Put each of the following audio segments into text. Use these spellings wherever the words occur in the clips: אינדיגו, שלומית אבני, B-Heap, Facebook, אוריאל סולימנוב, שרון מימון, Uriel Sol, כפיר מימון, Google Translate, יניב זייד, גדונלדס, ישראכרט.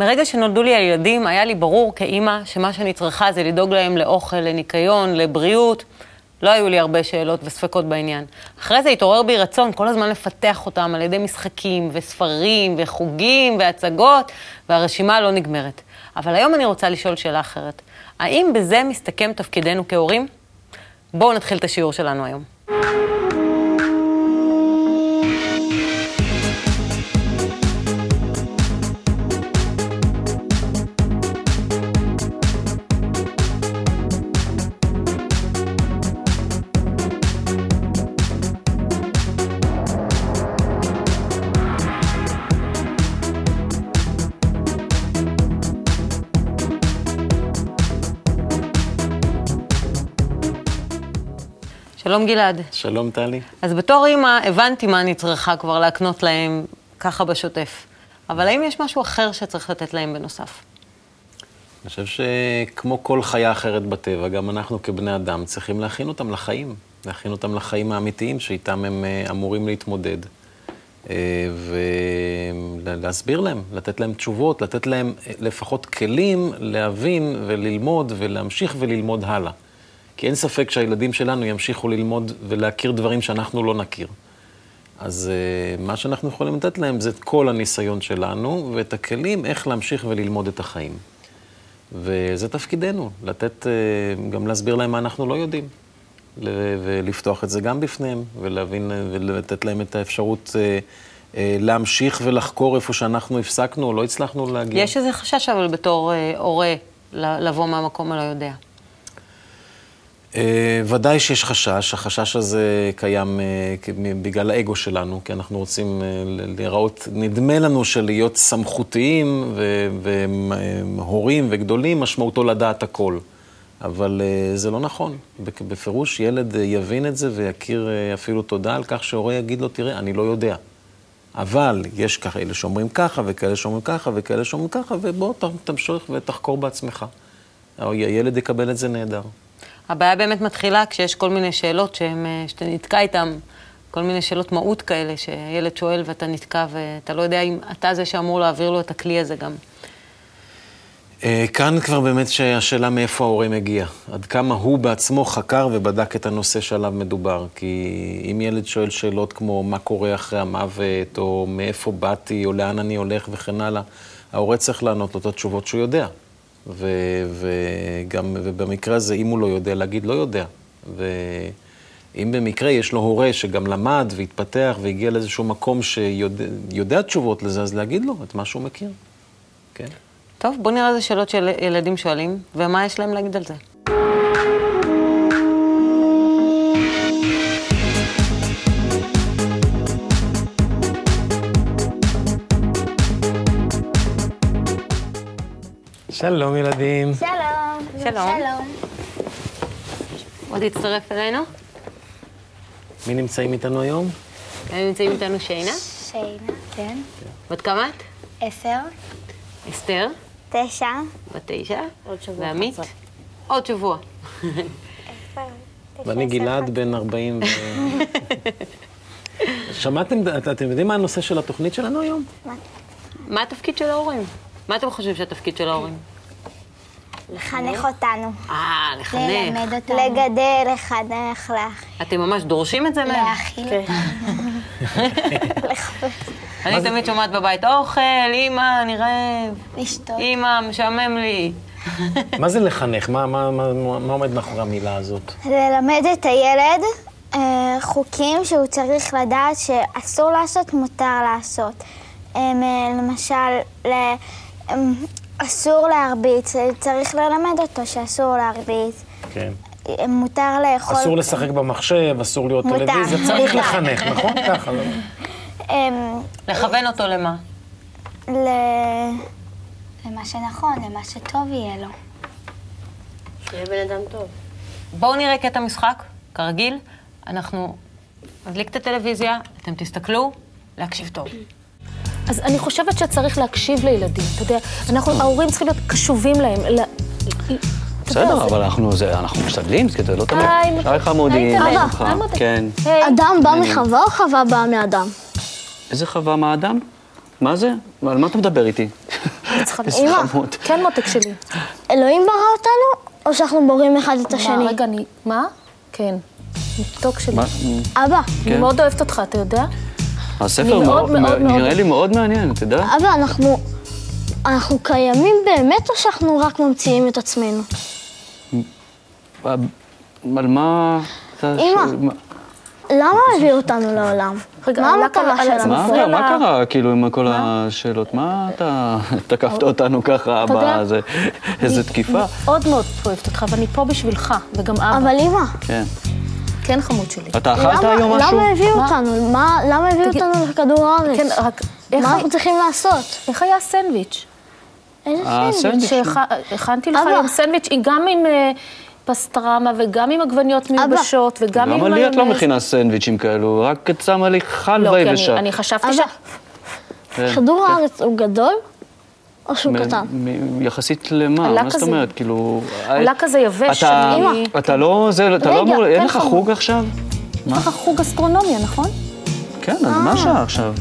מרגע שנולדו לי הילדים, היה לי ברור כאימא שמה שאני צריכה זה לדאוג להם לאוכל, לניקיון, לבריאות. לא היו לי הרבה שאלות וספקות בעניין. אחרי זה התעורר בי רצון כל הזמן לפתח אותם על ידי משחקים וספרים וחוגים והצגות, והרשימה לא נגמרת. אבל היום אני רוצה לשאול שאלה אחרת. האם בזה מסתכם תפקידנו כהורים? בואו נתחיל את השיעור שלנו היום. שלום גלעד. שלום טלי. אז בתור אימא הבנתי מה אני צריכה כבר להקנות להם ככה בשוטף. אבל האם יש משהו אחר שצריך לתת להם בנוסף? אני חושב שכמו כל חיה אחרת בטבע, גם אנחנו כבני אדם צריכים להכין אותם לחיים. להכין אותם לחיים האמיתיים שאיתם הם אמורים להתמודד. ולהסביר להם, לתת להם תשובות, לתת להם לפחות כלים להבין וללמוד ולהמשיך וללמוד הלאה. כי אין ספק שהילדים שלנו ימשיכו ללמוד ולהכיר דברים שאנחנו לא נכיר. אז מה שאנחנו יכולים לתת להם זה את כל הניסיון שלנו ואת הכלים איך להמשיך וללמוד את החיים. וזה תפקידנו, לתת, גם להסביר להם מה אנחנו לא יודעים. ולפתוח את זה גם בפניהם, ולהבין, ולתת להם את האפשרות להמשיך ולחקור איפה שאנחנו הפסקנו או לא הצלחנו להגיע. יש איזה חשש אבל בתור הורה לבוא מהמקום הלא יודע. ודאי שיש חשש, החשש הזה קיים בגלל האגו שלנו, כי אנחנו רוצים לראות, נדמה לנו שלהיות סמכותיים והורים וגדולים, משמעותו לדעת הכל. אבל זה לא נכון. בפירוש ילד יבין את זה ויכיר אפילו תודה על כך שהורה יגיד לו, תראה, אני לא יודע. אבל יש כאלה שאומרים ככה וכאלה שאומרים ככה וכאלה שאומרים ככה, ובוא תמשיך ותחקור בעצמך. הילד יקבל את זה נהדר. הבעיה באמת מתחילה כשיש כל מיני שאלות שאתה נתקע איתן, כל מיני שאלות מהות כאלה שהילד שואל ואתה נתקע ואתה לא יודע אם אתה זה שאמור להעביר לו את הכלי הזה גם. כאן כבר באמת שהשאלה מאיפה ההורה מגיע. עד כמה הוא בעצמו חקר ובדק את הנושא שעליו מדובר. כי אם ילד שואל שאלות כמו מה קורה אחרי המוות, או מאיפה באתי, או לאן אני הולך וכן הלאה, ההורה צריך לענות לו את התשובות שהוא יודע. וגם במקרה הזה, אם הוא לא יודע, להגיד לא יודע. ואם במקרה יש לו הורה שגם למד והתפתח והגיע לאיזשהו מקום שיודע תשובות לזה, אז להגיד לו את מה שהוא מכיר. כן? טוב, בוא נראה איזה שאלות של ילדים שואלים, ומה יש להם להגיד על זה. שלום ילדים. שלום. שלום. עוד יצטרף אלינו. מי נמצאים איתנו היום? מי נמצאים איתנו שינה? שינה, כן. בת כמה את? 10. אסתר? 9. בת 9. עוד שבוע. ועמית? עוד שבוע. ואני גלעד בן 40. שמעתם, אתם יודעים מה הנושא של התוכנית שלנו היום? מה? מה התפקיד של ההורים? מה אתם חושבים שהתפקיד של ההורים? לחנך אותנו. לחנך. ללמד אותנו. לגדל, לחנך, להכיל. אתם ממש דורשים את זה מהם? להכיל אותנו. לחפש. אני תמיד שומעת בבית, אוכל, אמא, אני רעב. לשתות. אמא, משעמם לי. מה זה לחנך? מה עומד מאחורי המילה הזאת? ללמד את הילד חוקים שהוא צריך לדעת שאסור לעשות, מותר לעשות. למשל, אסור להרביץ, צריך ללמד אותו שאסור להרביץ. כן. מותר לאכול... אסור לשחק במחשב, אסור להיות טלוויזיה, צריך לחנך, נכון? ככה, לא? לכוון אותו למה? למה שנכון, למה שטוב יהיה לו. שיהיה בן אדם טוב. בואו נראה קטע משחק, כרגיל. אנחנו נדליק את הטלוויזיה, אתם תסתכלו, להקשיב טוב. אז אני חושבת שצריך להקשיב לילדים, אתה יודע, ההורים צריכים להיות קשובים להם. בסדר, אבל אנחנו מסתדלים, זה לא תמיד. שאר חמודים, שלך. כן. אדם בא מחווה או חווה באה מאדם? איזה חווה מהאדם? מה זה? על מה אתה מדבר איתי? אימא, כן מותק שלי. אלוהים ברא אותנו, או שאנחנו בוראים אחד את השני? רגע, אני... מה? כן. מתוק שלי. אבא. אני מאוד אוהבת אותך, אתה יודע? הספר נראה לי מאוד מעניין, אתה יודע? אבא, אנחנו קיימים באמת, או שאנחנו רק ממציאים את עצמנו? על מה... אימא, למה הביא אותנו לעולם? מה המטרה שלנו? מה קרה כאילו עם כל השאלות? מה אתה תקפת אותנו ככה באיזה תקיפה? מאוד מאוד אוהבת אותך, ואני פה בשבילך, וגם אבא. אבל אימא. כן. כן, חמוד שלי. אתה אכלת היום משהו? למה הביאו אותנו? למה הביאו אותנו לכדור הארץ? מה אנחנו צריכים לעשות? איך היה הסנדוויץ'? איזה סנדוויץ'? הכנתי לך היום סנדוויץ', גם עם... פסטרמה, וגם עם עגבניות מיובשות, וגם עם... למה לי את לא מכינה סנדוויצ'ים כאלו? רק שמה לי חלבי ושם. לא, כי אני חשבתי ש... כדור הארץ הוא גדול, או שהוא קטן? יחסית למה? מה זאת אומרת? כאילו... עלה כזה יבש, שאני... אתה לא... אין לך חוג עכשיו? יש לך חוג אסטרונומיה, נכון? כן, אז מה שעה עכשיו?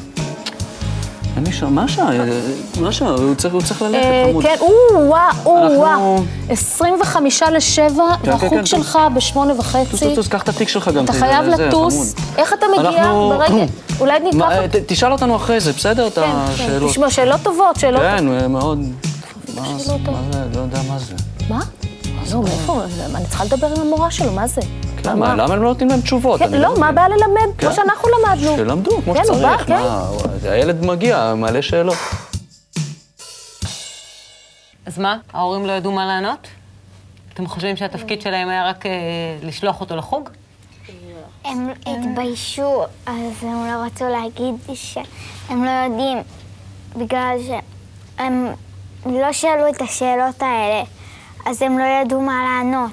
מה שעה? הוא צריך ללכת, חמוד. כן, 6:25, החוג שלך ב8:30. טוס, קח את התיק שלך גם. אתה חייב לטוס. איך אתה מגיע ברגע? אולי ניקח... תשאל אותנו אחרי זה, בסדר? את השאלות. תשמע, שאלות טובות, שאלות... כן, מאוד... מה זה? לא יודע מה זה. מה? לא, מאיפה? אני צריכה לדבר עם המורה שלו, מה זה? למה? למה הם לא נותנים להם תשובות? לא, מה בא ללמד? כמו שאנחנו למדנו. שלמדו, כמו שצריך. הילד מגיע, מעלה שאלות. אז מה? ההורים לא ידעו מה לענות? אתם חושבים שהתפקיד שלהם היה רק לשלוח אותו לחוג? הם התביישו, אז הם לא רצו להגיד שהם לא יודעים, בגלל שהם לא שאלו את השאלות האלה. אז הם לא ידעו מה לענות.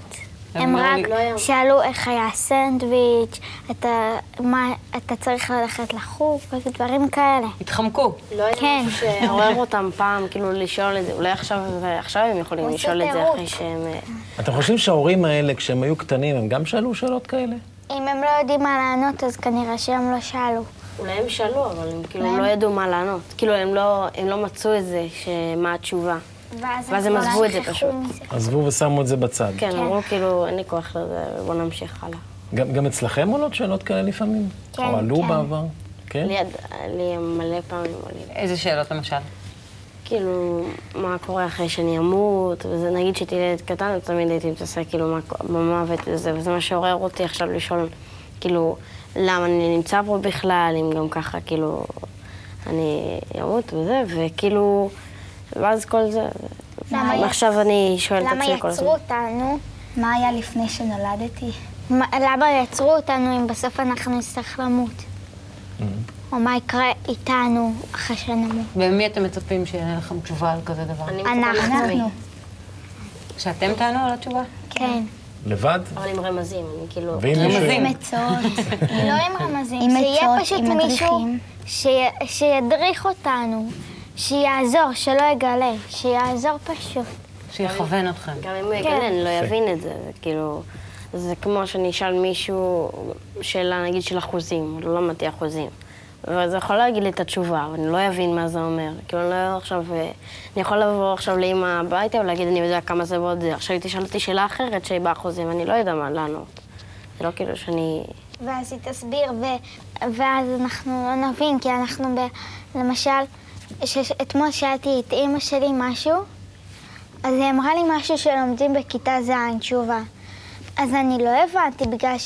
הם רק שאלו איך היה הסנדוויץ', אתה צריך ללכת לחוג, ודברים כאלה. התחמקו. לא ידעו שעורר אותם פעם, כאילו, לשאול את זה. אולי עכשיו הם יכולים לשאול את זה אחרי שהם... אתם חושבים שההורים האלה, כשהם היו קטנים, הם גם שאלו שאלות כאלה? אם הם לא יודעים מה לענות, אז כנראה שהם לא שאלו. אולי הם שאלו, אבל הם כאילו לא ידעו מה לענות. כאילו, הם לא מצאו את זה, מה התשובה. ואז הם עזבו את זה פשוט. עזבו ושמו את זה בצד. כן, אמרו כאילו, אין לי כוח לזה, בוא נמשיך הלאה. גם אצלכם עולות שאלות כאלה לפעמים? כן, כן. או עלו בעבר? כן? לי מלא פעמים עולים. איזה שאלות למשל? כאילו, מה קורה אחרי שאני אמות, וזה נגיד שהייתי ילד קטן, ותמיד הייתי מתעסק כאילו במוות וזה, וזה מה שעורר אותי עכשיו לשאול, כאילו, למה אני נמצא פה בכלל, אם גם ככה כאילו, אני אמות וזה, וכאילו... ואז כל זה... עכשיו אני שואלת את עצמי כל זה. למה יצרו אותנו? מה היה לפני שנולדתי? למה יצרו אותנו אם בסוף אנחנו נצטרך למות? או מה יקרה איתנו אחרי שנמות? ומי אתם מצפים שיהיה לכם תשובה על כזה דבר? אנחנו. שאתם תענו על התשובה? כן. לבד? אבל עם רמזים, אני כאילו... עם מצות. לא עם רמזים. עם מצות, עם מדריכים. שיהיה פשוט מישהו שידריך אותנו. שיעזור, שלא יגלה, שיעזור פשוט. שיכוון אותך. גם אם הוא יגלן, לא יבין את זה, זה כאילו... זה כמו שאני אשאל מישהו שאלה, נגיד, של אחוזים, לא למדתי אחוזים. וזה יכול להגיד לי את התשובה, אבל אני לא יבין מה זה אומר. כאילו, אני לא עכשיו... אני יכול לבוא עכשיו לאמא הביתה ולהגיד, אני יודע כמה זה בעוד זה. עכשיו היא תשאל אותי שאלה אחרת שהיא באחוזים, אני לא יודע מה לענות. זה לא כאילו שאני... ואז היא תסביר, ואז אנחנו לא נבין, כי אנחנו למשל... אתמול שאלתי את אמא שלי משהו, אז היא אמרה לי משהו שלומדים בכיתה ז' תשובה. אז אני לא הבנתי, בגלל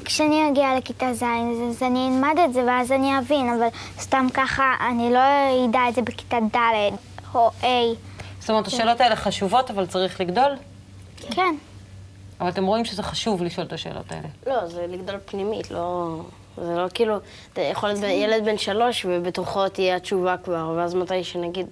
שכשאני אגיע לכיתה ז' אז אני אלמד את זה ואז אני אבין, אבל סתם ככה אני לא ידע את זה בכיתה ד' או A. זאת אומרת, השאלות האלה חשובות, אבל צריך לגדול? כן. אבל אתם רואים שזה חשוב לשאול את השאלות האלה? לא, זה לגדול פנימית, לא... זה לא כאילו, אתה יכול להיות ילד בן 3 ובתוכו תהיה התשובה כבר, ואז מתי שנגיד,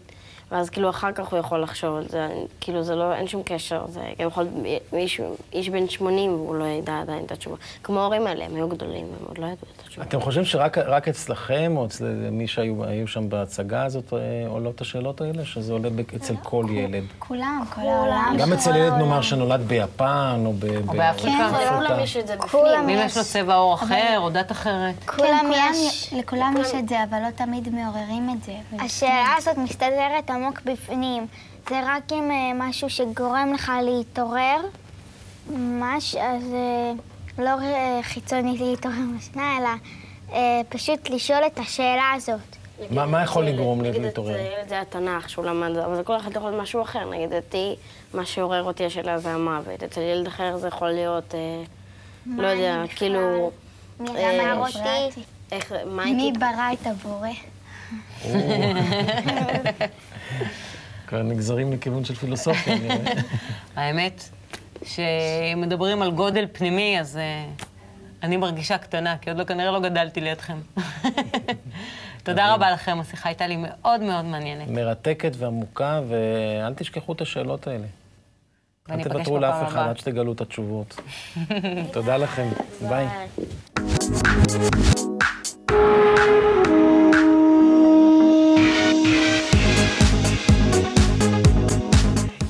ואז כאילו אחר כך הוא יכול לחשוב על זה, כאילו זה לא, אין שום קשר, זה גם יכול להיות איש בן 80 והוא לא ידע עדיין את התשובה. כמו ההורים האלה, הם היו גדולים, הם עוד לא ידעו את התשובה. אתם חושבים שרק אצלכם או אצל מי שהיו שם בהצגה הזאת עולות השאלות האלה? שזה עולה אצל כל ילד? כולם, כל העולם. גם אצל ילד נאמר שנולד ביפן או באפריקה. כולם יש את זה בפנים. אם יש לו צבע עור אחר או דת אחרת. לכולם יש את זה, אבל לא תמיד מעוררים את זה. השאלה הזאת מסתדרת. עמוק בפנים. זה רק עם משהו שגורם לך להתעורר, ממש, אז לא חיצונית להתעורר משנה, אלא פשוט לשאול את השאלה הזאת. מה יכול לגרום לי להתעורר? נגיד, זה התנ"ך שהוא למד, אבל זה כל אחד יכול להיות משהו אחר. נגיד, אותי, מה שעורר אותי השאלה זה המוות. אצל ילד אחר זה יכול להיות, לא יודע, כאילו... מי אמר אותי? מי ברא את הבורא? כבר נגזרים לכיוון של פילוסופיה. האמת, שמדברים על גודל פנימי, אז אני מרגישה קטנה, כי עוד לא, כנראה לא גדלתי לידכם. תודה רבה לכם, השיחה הייתה לי מאוד מאוד מעניינת. מרתקת ועמוקה, ואל תשכחו את השאלות האלה. אל תוותרו לאף אחד, עד שתגלו את התשובות. תודה לכם, ביי.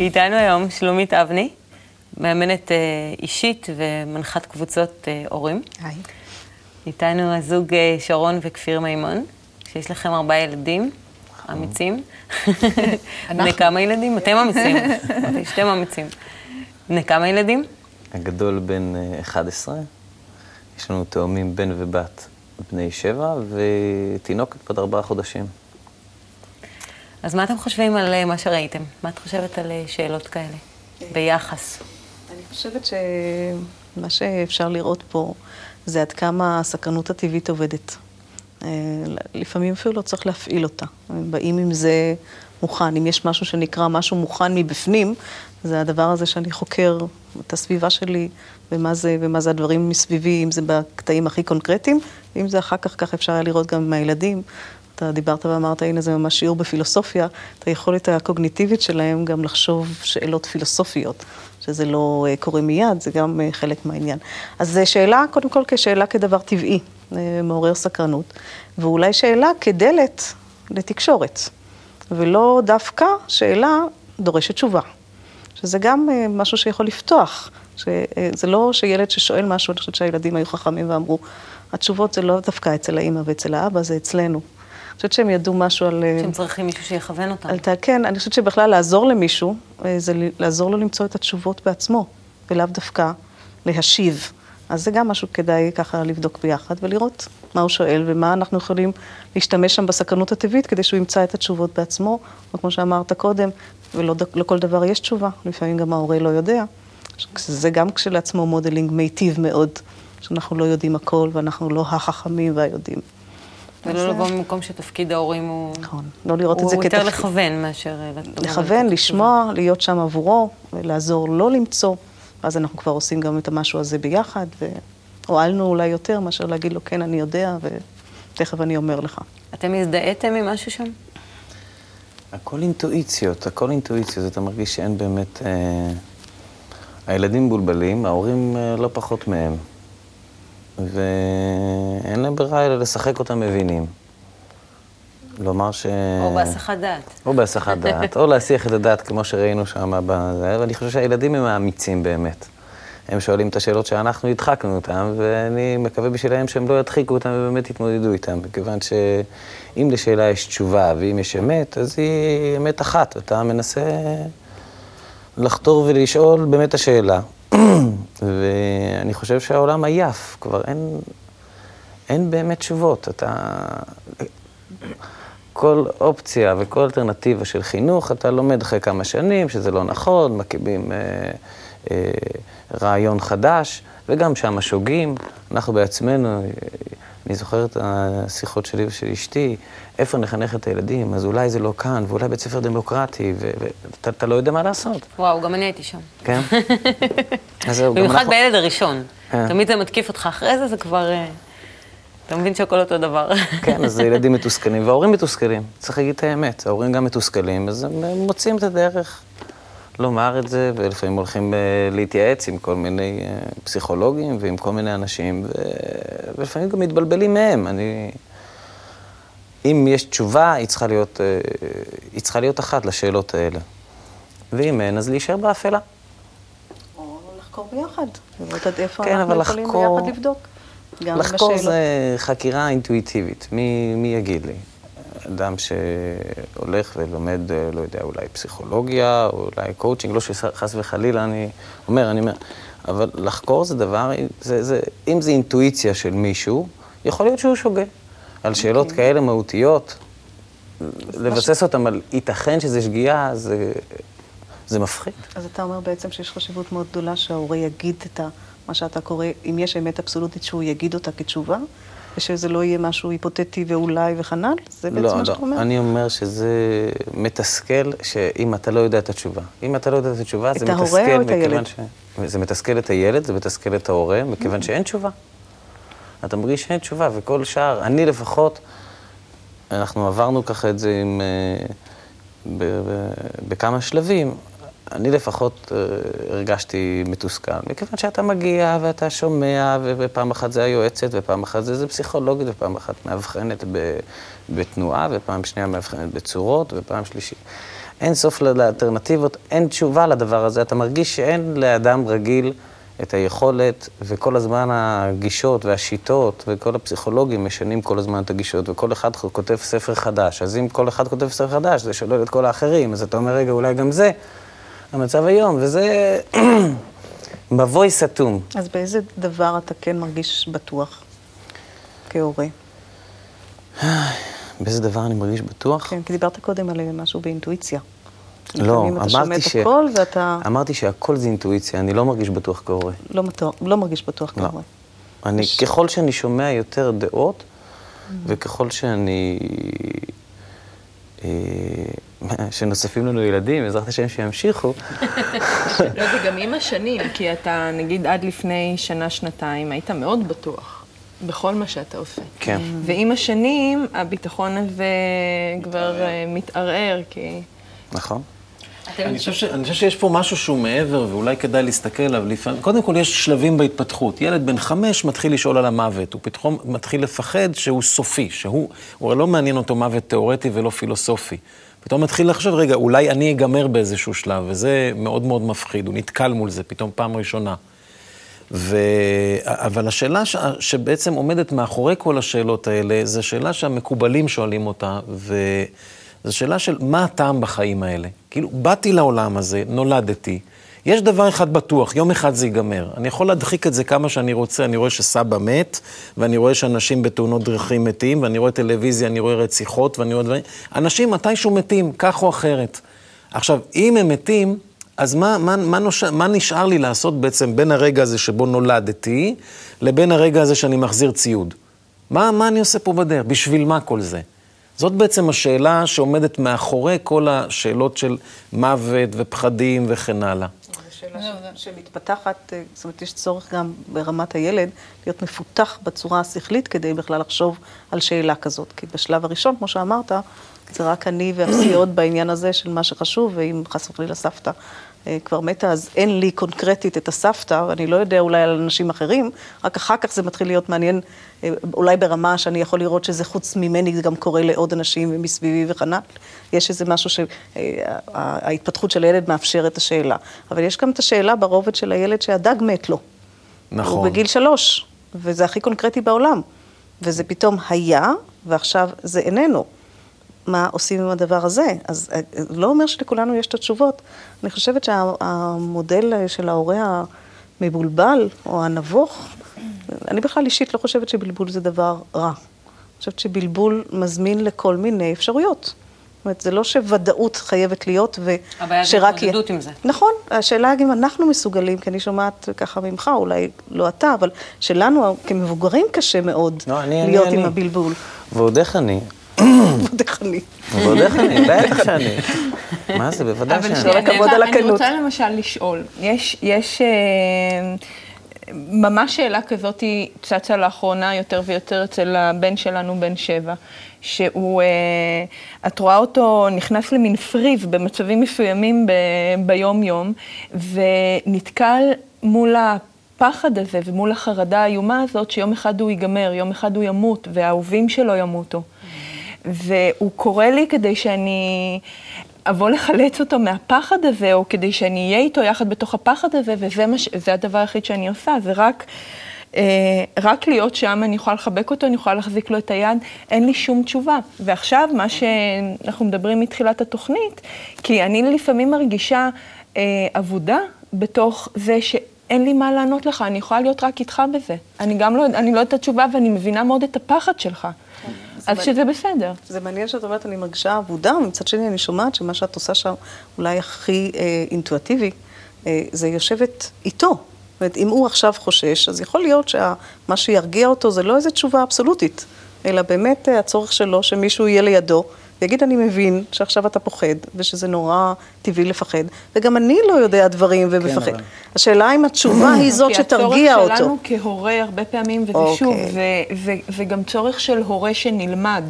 איתנו היום שלומית אבני, מאמנת אישית ומנחת קבוצות הורים. היי. איתנו הזוג שרון וכפיר מימון, שיש לכם 4 ילדים, אמיצים. לכמה ילדים? אתם אמיצים. אתם אמיצים. לכמה ילדים? הגדול בן 11. יש לנו תאומים בן ובת בני 7, ותינוקת בת 4 חודשים. אז מה אתם חושבים על מה שראיתם? מה את חושבת על שאלות כאלה ביחס? אני חושבת שמה שאפשר לראות פה זה עד כמה הסכנות הטבעית עובדת. לפעמים אפילו לא צריך להפעיל אותה. באים עם זה מוכן. אם יש משהו שנקרא משהו מוכן מבפנים, זה הדבר הזה שאני חוקר את הסביבה שלי, ומה זה הדברים מסביבי, אם זה בקטעים הכי קונקרטיים, ואם זה אחר כך, כך אפשר היה לראות גם עם הילדים. אתה דיברת ואמרת, הנה זה ממש שיעור בפילוסופיה, את היכולת הקוגניטיבית שלהם גם לחשוב שאלות פילוסופיות, שזה לא קורה מיד, זה גם חלק מהעניין. אז זו שאלה, קודם כל, כשאלה כדבר טבעי, מעורר סקרנות, ואולי שאלה כדלת לתקשורת, ולא דווקא שאלה דורשת תשובה, שזה גם משהו שיכול לפתוח, זה לא שילד ששואל משהו, אני חושבת שהילדים היו חכמים ואמרו, התשובות זה לא דווקא אצל האמא ואצל האבא, זה אצלנו. אני חושבת שהם ידעו משהו על... שהם צריכים מישהו שיכוון אותם. כן, אני חושבת שבכלל לעזור למישהו, זה לעזור לו למצוא את התשובות בעצמו, ולאו דווקא להשיב. אז זה גם משהו כדאי ככה לבדוק ביחד, ולראות מה הוא שואל, ומה אנחנו יכולים להשתמש שם בסכנות הטבעית, כדי שהוא ימצא את התשובות בעצמו, או כמו שאמרת קודם, ולא לכל דבר יש תשובה, לפעמים גם ההורה לא יודע. זה גם כשלעצמו מודלינג מיטיב מאוד, שאנחנו לא יודעים הכל, ואנחנו לא החכמים והיודעים. ולא לבוא ממקום שתפקיד ההורים הוא... נכון, לא לראות את זה כתפקיד. הוא יותר לכוון מאשר... לכוון, לשמוע, להיות שם עבורו, ולעזור לא למצוא. אז אנחנו כבר עושים גם את המשהו הזה ביחד, והועלנו אולי יותר מאשר להגיד לו, כן, אני יודע, ותכף אני אומר לך. אתם הזדהיתם עם משהו שם? הכל אינטואיציות, הכל אינטואיציות. אתה מרגיש שאין באמת... הילדים בולבלים, ההורים לא פחות מהם. ואין להם ברירה אלא לשחק אותם מבינים. לומר ש... או בהסחת דעת. או בהסחת דעת, או להסיח את הדעת כמו שראינו שם בזה, ואני חושב שהילדים הם האמיצים באמת. הם שואלים את השאלות שאנחנו הדחקנו אותם, ואני מקווה בשבילהם שהם לא ידחיקו אותם ובאמת יתמודדו איתם, מכיוון שאם לשאלה יש תשובה ואם יש אמת, אז היא אמת אחת, ואתה מנסה לחתור ולשאול באמת השאלה. ואני חושב שהעולם עייף, כבר אין באמת תשובות. כל אופציה וכל אלטרנטיבה של חינוך, אתה לומד אחרי כמה שנים, שזה לא נכון, מקימים רעיון חדש, וגם שם שוגים. אנחנו בעצמנו, אני זוכר את השיחות שלי ושל אשתי, איפה נחנך את הילדים, אז אולי זה לא כאן, ואולי בית ספר דמוקרטי, ואתה לא יודע מה לעשות. וואו, גם אני הייתי שם. כן? במיוחד בילד הראשון. תמיד זה מתקיף אותך, אחרי זה זה כבר... אתה מבין שהכל אותו דבר. כן, אז הילדים מתוסכלים, וההורים מתוסכלים. צריך להגיד את האמת, ההורים גם מתוסכלים, אז הם מוצאים את הדרך לומר את זה, ולפעמים הולכים להתייעץ עם כל מיני פסיכולוגים ועם כל מיני אנשים, ולפעמים גם מתבלבלים מהם. אם יש תשובה, היא צריכה להיות אחת לשאלות האלה. ואם אין, אז להישאר באפלה. או לחקור ביחד. לראות עד איפה אנחנו יכולים ביחד לבדוק. לחקור זה חקירה אינטואיטיבית. מי יגיד לי? אדם שהולך ולומד, לא יודע, אולי פסיכולוגיה, או אולי קואוצ'ינג, לא שחס וחלילה, אני אומר, אבל לחקור זה דבר, אם זה אינטואיציה של מישהו, יכול להיות שהוא שוגה. על שאלות כאלה מהותיות, לבסס אותם על ייתכן שזה שגיאה, זה מפחיד. אז אתה אומר בעצם שיש חשיבות מאוד גדולה שההורה יגיד את מה שאתה קורא, אם יש אמת אבסולוטית שהוא יגיד אותה כתשובה, ושזה לא יהיה משהו היפותטי ואולי וכנ"ל? זה בעצם מה שאתה אומר? לא, אני אומר שזה מתסכל שאם אתה לא יודע את התשובה. אם אתה לא יודע את התשובה, זה מתסכל... את ההורה או את הילד? זה מתסכל את הילד, זה מתסכל את ההורה, מכיוון שאין תשובה. אתה מרגיש שאין תשובה, וכל שאר, אני לפחות, אנחנו עברנו ככה את זה בכמה שלבים, אני לפחות הרגשתי מתוסכל, מכיוון שאתה מגיע ואתה שומע, ופעם אחת זה היועצת, ופעם אחת זה פסיכולוגית, ופעם אחת מאבחנת בתנועה, ופעם שנייה מאבחנת בצורות, ופעם שלישית. אין סוף לאלטרנטיבות, אין תשובה לדבר הזה, אתה מרגיש שאין לאדם רגיל את היכולת, וכל הזמן הגישות והשיטות, וכל הפסיכולוגים משנים כל הזמן את הגישות, וכל אחד כותב ספר חדש. אז אם כל אחד כותב ספר חדש, זה שולל את כל האחרים, אז אתה אומר, רגע, אולי גם זה המצב היום, וזה מבוי סתום. אז באיזה דבר אתה כן מרגיש בטוח כהורה? באיזה דבר אני מרגיש בטוח? כן, כי דיברת קודם על משהו באינטואיציה. לא, אמרתי שהכל זה אינטואיציה, אני לא מרגיש בטוח כהורה. לא מרגיש בטוח כהורה. ככל שאני שומע יותר דעות, וככל שאני... שנוספים לנו ילדים, עזרת השם שימשיכו. לא, זה גם עם השנים, כי אתה, נגיד, עד לפני שנה-שנתיים, היית מאוד בטוח בכל מה שאתה עושה. כן. ועם השנים, הביטחון הזה כבר מתערער, כי... נכון. אני חושב שיש פה משהו שהוא מעבר, ואולי כדאי להסתכל עליו. קודם כל, יש שלבים בהתפתחות. ילד בן 5 מתחיל לשאול על המוות. הוא פתאום מתחיל לפחד שהוא סופי, שהוא לא מעניין אותו מוות תיאורטי ולא פילוסופי. פתאום מתחיל לחשוב, רגע, אולי אני אגמר באיזשהו שלב, וזה מאוד מאוד מפחיד, הוא נתקל מול זה, פתאום פעם ראשונה. אבל השאלה שבעצם עומדת מאחורי כל השאלות האלה, זו שאלה שהמקובלים שואלים אותה, זו שאלה של מה הטעם בחיים האלה. כאילו, באתי לעולם הזה, נולדתי, יש דבר אחד בטוח, יום אחד זה ייגמר. אני יכול להדחיק את זה כמה שאני רוצה, אני רואה שסבא מת, ואני רואה שאנשים בתאונות דרכים מתים, ואני רואה טלוויזיה, אני רואה רציחות, ואני רואה דברים. אנשים מתישהו מתים, כך או אחרת. עכשיו, אם הם מתים, אז מה נשאר לי לעשות בעצם בין הרגע הזה שבו נולדתי, לבין הרגע הזה שאני מחזיר ציוד? מה אני עושה פה בדרך? בשביל מה כל זה? זאת בעצם השאלה שעומדת מאחורי כל השאלות של מוות ופחדים וכן הלאה. זו שאלה שמתפתחת, זאת אומרת, יש צורך גם ברמת הילד להיות מפותח בצורה השכלית כדי בכלל לחשוב על שאלה כזאת. כי בשלב הראשון, כמו שאמרת, זה רק אני והפסיעות בעניין הזה של מה שחשוב, ואם חס וחלילה סבתא כבר מתה, אז אין לי קונקרטית את הסבתא, ואני לא יודע אולי על אנשים אחרים, רק אחר כך זה מתחיל להיות מעניין, אולי ברמה שאני יכול לראות שזה חוץ ממני, זה גם קורה לעוד אנשים ומסביבי וכנ"ל. יש איזה משהו שההתפתחות של הילד מאפשרת את השאלה. אבל יש גם את השאלה ברובד של הילד שהדג מת לו. נכון. הוא בגיל 3, וזה הכי קונקרטי בעולם. וזה פתאום היה, ועכשיו זה איננו. מה עושים עם הדבר הזה? אז לא אומר שלכולנו יש את התשובות. אני חושבת שהמודל של ההורה המבולבל או הנבוך, אני בכלל אישית לא חושבת שבלבול זה דבר רע. אני חושבת שבלבול מזמין לכל מיני אפשרויות. זאת אומרת, זה לא שוודאות חייבת להיות ושרק... התמודדות עם זה. נכון, השאלה גם אנחנו מסוגלים, כי אני שומעת ככה ממך, אולי לא אתה, אבל שלנו כמבוגרים קשה מאוד להיות עם הבלבול. ועוד איך אני... ועוד איך אני, בטח שאני. מה זה? בוודאי שאני. אני רוצה למשל לשאול, יש ממש שאלה כזאת צצה לאחרונה יותר ויותר אצל הבן שלנו, בן 7, שהוא, את רואה אותו נכנס למין פריז במצבים מסוימים ביום יום, ונתקל מול הפחד הזה ומול החרדה האיומה הזאת שיום אחד הוא ייגמר, יום אחד הוא ימות, והאהובים שלו ימותו. והוא קורא לי כדי שאני אבוא לחלץ אותו מהפחד הזה, או כדי שאני אהיה איתו יחד בתוך הפחד הזה, וזה הדבר היחיד שאני עושה, זה רק רק להיות שם, אני יכולה לחבק אותו, אני יכולה להחזיק לו את היד, אין לי שום תשובה. ועכשיו, מה שאנחנו מדברים מתחילת התוכנית, כי אני לפעמים מרגישה עבודה בתוך זה שאין לי מה לענות לך, אני יכולה להיות רק איתך בזה. אני גם לא, אני לא יודעת את התשובה, ואני מבינה מאוד את הפחד שלך. אז שזה בסדר. זה מעניין שאת אומרת, אני מרגישה עבודה, ומצד שני אני שומעת שמה שאת עושה שם אולי הכי אינטואיטיבי, זה יושבת איתו. זאת אומרת, אם הוא עכשיו חושש, אז יכול להיות שמה שירגיע אותו זה לא איזו תשובה אבסולוטית, אלא באמת הצורך שלו שמישהו יהיה לידו, ויגיד, אני מבין שעכשיו אתה פוחד, ושזה נורא טבעי לפחד, וגם אני לא יודע דברים ומפחד. השאלה אם התשובה היא זאת שתרגיע אותו. כי הצורך שלנו כהורה הרבה פעמים, וזה שוב, וגם צורך של הורה שנלמד,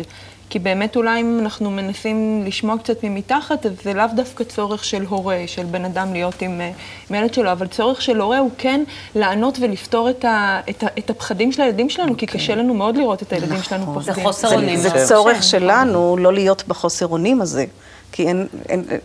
כי באמת אולי אם אנחנו מנסים לשמוע קצת ממתחת, אז זה לאו דווקא צורך של הורה, של בן אדם להיות עם ילד שלו, אבל צורך של הורה הוא כן לענות ולפתור את הפחדים של הילדים שלנו, כי קשה לנו מאוד לראות את הילדים שלנו פוחדים. זה חוסר אונים. זה צורך שלנו לא להיות בחוסר אונים הזה, כי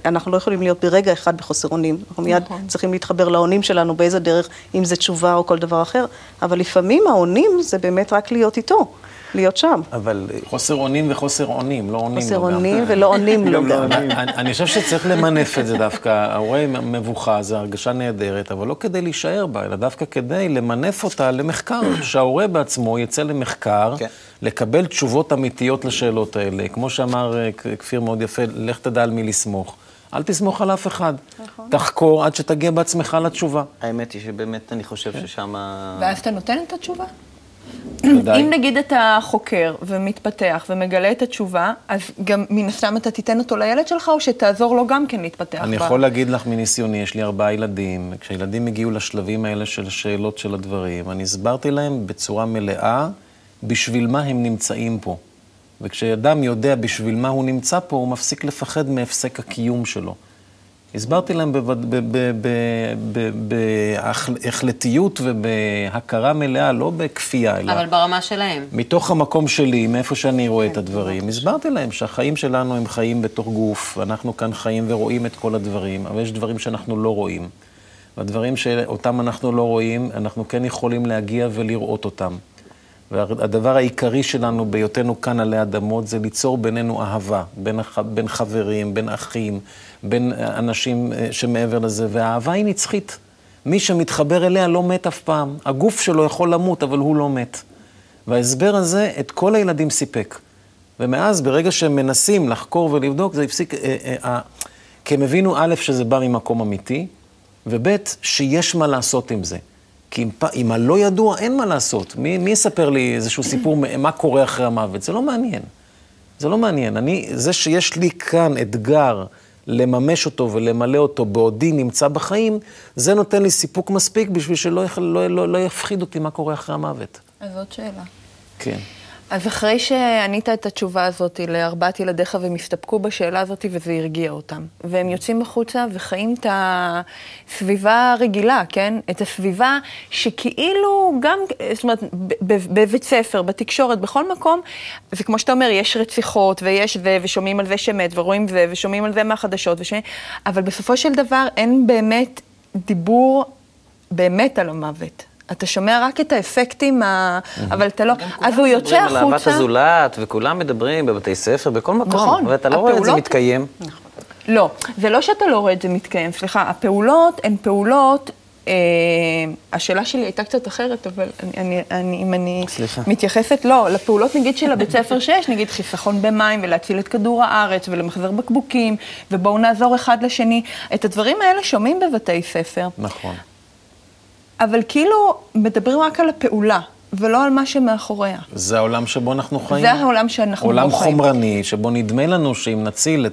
אנחנו לא יכולים להיות ברגע אחד בחוסר אונים. אנחנו מיד צריכים להתחבר לאונים שלנו באיזה דרך, אם זה תשובה או כל דבר אחר, אבל לפעמים האונים זה באמת רק להיות איתו. להיות שם. אבל חוסר עונים וחוסר עונים, לא עונים לו גם. חוסר עונים ולא עונים לו גם. אני חושב שצריך למנף את זה דווקא. ההורה מבוכה, זו הרגשה נהדרת, אבל לא כדי להישאר בה, אלא דווקא כדי למנף אותה למחקר. שההורה בעצמו יצא למחקר, לקבל תשובות אמיתיות לשאלות האלה. כמו שאמר כפיר מאוד יפה, לך תדע על מי לסמוך. אל תסמוך על אף אחד. נכון. תחקור עד שתגיע בעצמך לתשובה. האמת היא שבאמת אני חושב ששם... ואז אתה נותן את התשובה? אם נגיד אתה חוקר ומתפתח ומגלה את התשובה, אז גם מן הסתם אתה תיתן אותו לילד שלך, או שתעזור לו גם כן להתפתח. אני יכול להגיד לך מניסיוני, יש לי 4 ילדים, כשהילדים הגיעו לשלבים האלה של השאלות של הדברים, אני הסברתי להם בצורה מלאה בשביל מה הם נמצאים פה. וכשאדם יודע בשביל מה הוא נמצא פה, הוא מפסיק לפחד מהפסק הקיום שלו. הסברתי להם בהחלטיות ובהכרה מלאה, לא בכפייה, אלא... אבל ברמה שלהם. מתוך המקום שלי, מאיפה שאני רואה את הדברים, הסברתי להם שהחיים שלנו הם חיים בתוך גוף, ואנחנו כאן חיים ורואים את כל הדברים, אבל יש דברים שאנחנו לא רואים. והדברים שאותם אנחנו לא רואים, אנחנו כן יכולים להגיע ולראות אותם. והדבר העיקרי שלנו בהיותנו כאן עלי אדמות זה ליצור בינינו אהבה, בין חברים, בין אחים, בין אנשים שמעבר לזה, והאהבה היא נצחית. מי שמתחבר אליה לא מת אף פעם. הגוף שלו יכול למות, אבל הוא לא מת. וההסבר הזה את כל הילדים סיפק. ומאז, ברגע שהם מנסים לחקור ולבדוק, זה הפסיק... כי הם הבינו א', שזה בא ממקום אמיתי, וב', שיש מה לעשות עם זה. כי אם הלא ידוע, אין מה לעשות. מי יספר לי איזשהו סיפור, מה קורה אחרי המוות? זה לא מעניין. זה לא מעניין. זה שיש לי כאן אתגר לממש אותו ולמלא אותו בעודי נמצא בחיים, זה נותן לי סיפוק מספיק בשביל שלא יפחיד אותי מה קורה אחרי המוות. אז זאת שאלה. כן. אז אחרי שענית את התשובה הזאת לארבעת ילדיך, והם הסתפקו בשאלה הזאת, וזה הרגיע אותם. והם יוצאים החוצה וחיים את הסביבה הרגילה, כן? את הסביבה שכאילו גם, זאת אומרת, בבית ספר, בתקשורת, בכל מקום, זה כמו שאתה אומר, יש רציחות, ויש זה, ושומעים על זה שמת, ורואים זה, ושומעים על זה מהחדשות, אבל בסופו של דבר אין באמת דיבור באמת על המוות. אתה שומע רק את האפקטים, אבל אתה לא... אז הוא יוצא החוצה... כולם מדברים על אהבת הזולת, וכולם מדברים בבתי ספר, בכל מקום, ואתה לא רואה את זה מתקיים. לא, זה לא שאתה לא רואה את זה מתקיים, סליחה, הפעולות הן פעולות... השאלה שלי הייתה קצת אחרת, אבל אם אני מתייחסת, לא, לפעולות נגיד של הבית ספר שיש, נגיד חיסכון במים ולהציל את כדור הארץ ולמחזר בקבוקים, ובואו נעזור אחד לשני, את הדברים האלה שומעים בבתי ספר. נכון. אבל כאילו מדברים רק על הפעולה, ולא על מה שמאחוריה. זה העולם שבו אנחנו חיים. זה העולם שאנחנו חיים. עולם חומרני, שבו נדמה לנו שאם נציל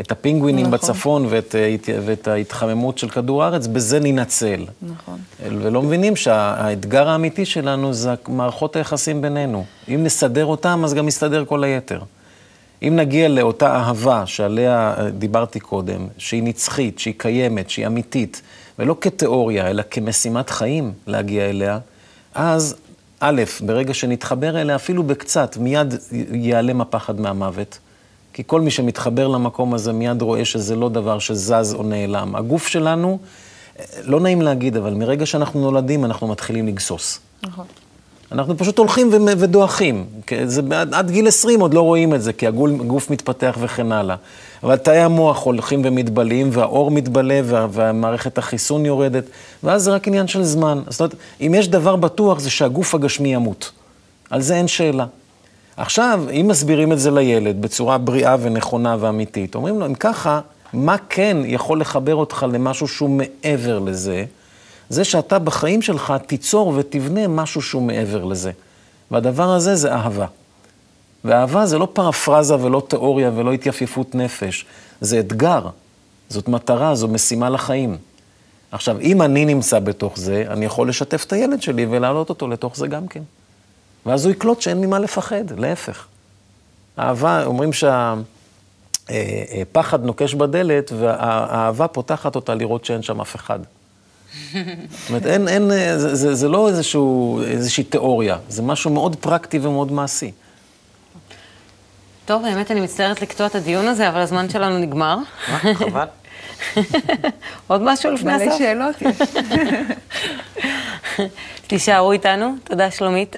את הפינגווינים בצפון ואת ההתחממות של כדור הארץ, בזה ננצל. נכון. ולא מבינים שהאתגר האמיתי שלנו זה מערכות היחסים בינינו. אם נסדר אותם, אז גם נסתדר כל היתר. אם נגיע לאותה אהבה שעליה דיברתי קודם, שהיא נצחית, שהיא קיימת, שהיא אמיתית, ולא כתיאוריה, אלא כמשימת חיים להגיע אליה, אז א', ברגע שנתחבר אליה, אפילו בקצת, מיד ייעלם הפחד מהמוות, כי כל מי שמתחבר למקום הזה מיד רואה שזה לא דבר שזז או נעלם. הגוף שלנו לא נעים להגיד, אבל מרגע שאנחנו נולדים, אנחנו מתחילים לגסוס. נכון. אנחנו פשוט הולכים ודואחים. עד גיל 20 עוד לא רואים את זה, כי הגוף מתפתח וכן הלאה. אבל תאי המוח הולכים ומתבלים, והאור מתבלה, והמערכת החיסון יורדת, ואז זה רק עניין של זמן. זאת אומרת, אם יש דבר בטוח, זה שהגוף הגשמי ימות. על זה אין שאלה. עכשיו, אם מסבירים את זה לילד בצורה בריאה ונכונה ואמיתית, אומרים לו, אם ככה, מה כן יכול לחבר אותך למשהו שהוא מעבר לזה? זה שאתה בחיים שלך תיצור ותבנה משהו שהוא מעבר לזה. והדבר הזה זה אהבה. ואהבה זה לא פרפרזה ולא תיאוריה ולא התייפיפות נפש. זה אתגר, זאת מטרה, זו משימה לחיים. עכשיו, אם אני נמצא בתוך זה, אני יכול לשתף את הילד שלי ולהעלות אותו לתוך זה גם כן. ואז הוא יקלוט שאין ממה לפחד, להפך. אהבה, אומרים שהפחד נוקש בדלת, והאהבה פותחת אותה לראות שאין שם אף אחד. זאת אומרת, זה לא איזושהי תיאוריה, זה משהו מאוד פרקטי ומאוד מעשי. טוב, באמת אני מצטערת לקטוע את הדיון הזה, אבל הזמן שלנו נגמר. מה, חבל. עוד משהו לפני הסוף? מלא שאלות יש. תישארו איתנו, תודה שלומית.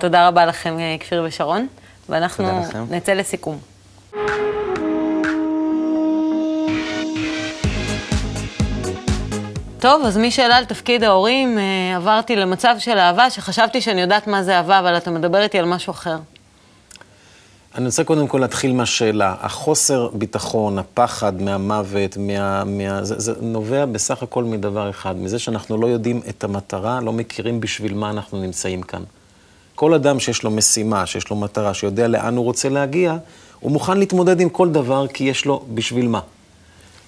תודה רבה לכם, כפיר ושרון, ואנחנו נצא לסיכום. טוב, אז מי שאלה על תפקיד ההורים, עברתי למצב של אהבה, שחשבתי שאני יודעת מה זה אהבה, אבל אתה מדבר איתי על משהו אחר. אני רוצה קודם כל להתחיל מהשאלה. החוסר ביטחון, הפחד מהמוות, זה נובע בסך הכל מדבר אחד, מזה שאנחנו לא יודעים את המטרה, לא מכירים בשביל מה אנחנו נמצאים כאן. כל אדם שיש לו משימה, שיש לו מטרה, שיודע לאן הוא רוצה להגיע, הוא מוכן להתמודד עם כל דבר, כי יש לו בשביל מה.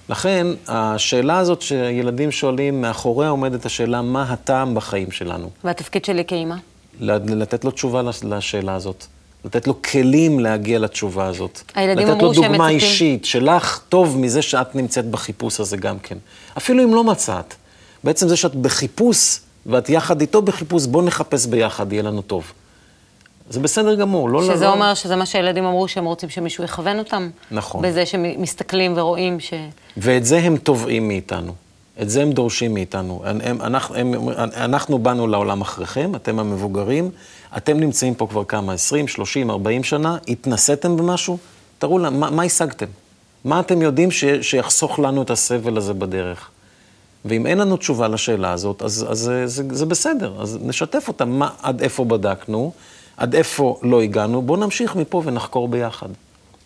לכן, השאלה הזאת שילדים שואלים, מאחוריה עומדת השאלה, מה הטעם בחיים שלנו? והתפקיד שלי כאימא? לתת לו תשובה לשאלה הזאת. לתת לו כלים להגיע לתשובה הזאת. לתת לו דוגמה אישית, שלך טוב מזה שאת נמצאת בחיפוש הזה גם כן. אפילו אם לא מצאת. בעצם זה שאת בחיפוש, ואת יחד איתו בחיפוש, בוא נחפש ביחד, יהיה לנו טוב. זה בסדר גמור. שזה אומר שזה מה שהילדים אמרו שהם רוצים שמישהו יכוון אותם. נכון. בזה שמסתכלים ורואים ש... ואת זה הם תובעים מאיתנו. את זה הם דורשים מאיתנו. אנחנו באנו לעולם אחריכם, אתם המבוגרים, אתם נמצאים פה כבר כמה, 20, 30, 40 שנה, התנסיתם במשהו, תראו לה, מה השגתם? מה אתם יודעים שיחסוך לנו את הסבל הזה בדרך? ואם אין לנו תשובה לשאלה הזאת, אז זה בסדר. אז נשתף אותם, מה, עד איפה בדקנו, עד איפה לא הגענו, בואו נמשיך מפה ונחקור ביחד.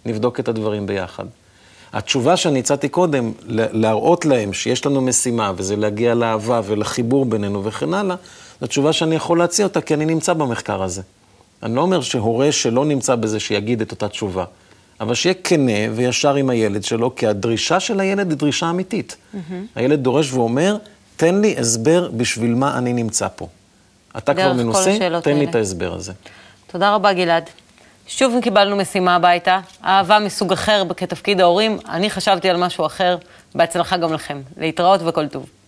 נבדוק את הדברים ביחד. התשובה שאני הצעתי קודם, להראות להם שיש לנו משימה, וזה להגיע לאהבה ולחיבור בינינו וכן הלאה, זו תשובה שאני יכול להציע אותה, כי אני נמצא במחקר הזה. אני לא אומר שהורה שלא נמצא בזה שיגיד את אותה תשובה, אבל שיהיה כנה וישר עם הילד שלו, כי הדרישה של הילד היא דרישה אמיתית. הילד דורש ואומר, תן לי הסבר בשביל מה אני נמצא פה. אתה כבר מנוסה, תן לי את ההסבר הזה. תודה רבה, גלעד. שוב קיבלנו משימה הביתה, אהבה מסוג אחר כתפקיד ההורים, אני חשבתי על משהו אחר, בהצלחה גם לכם. להתראות וכל טוב.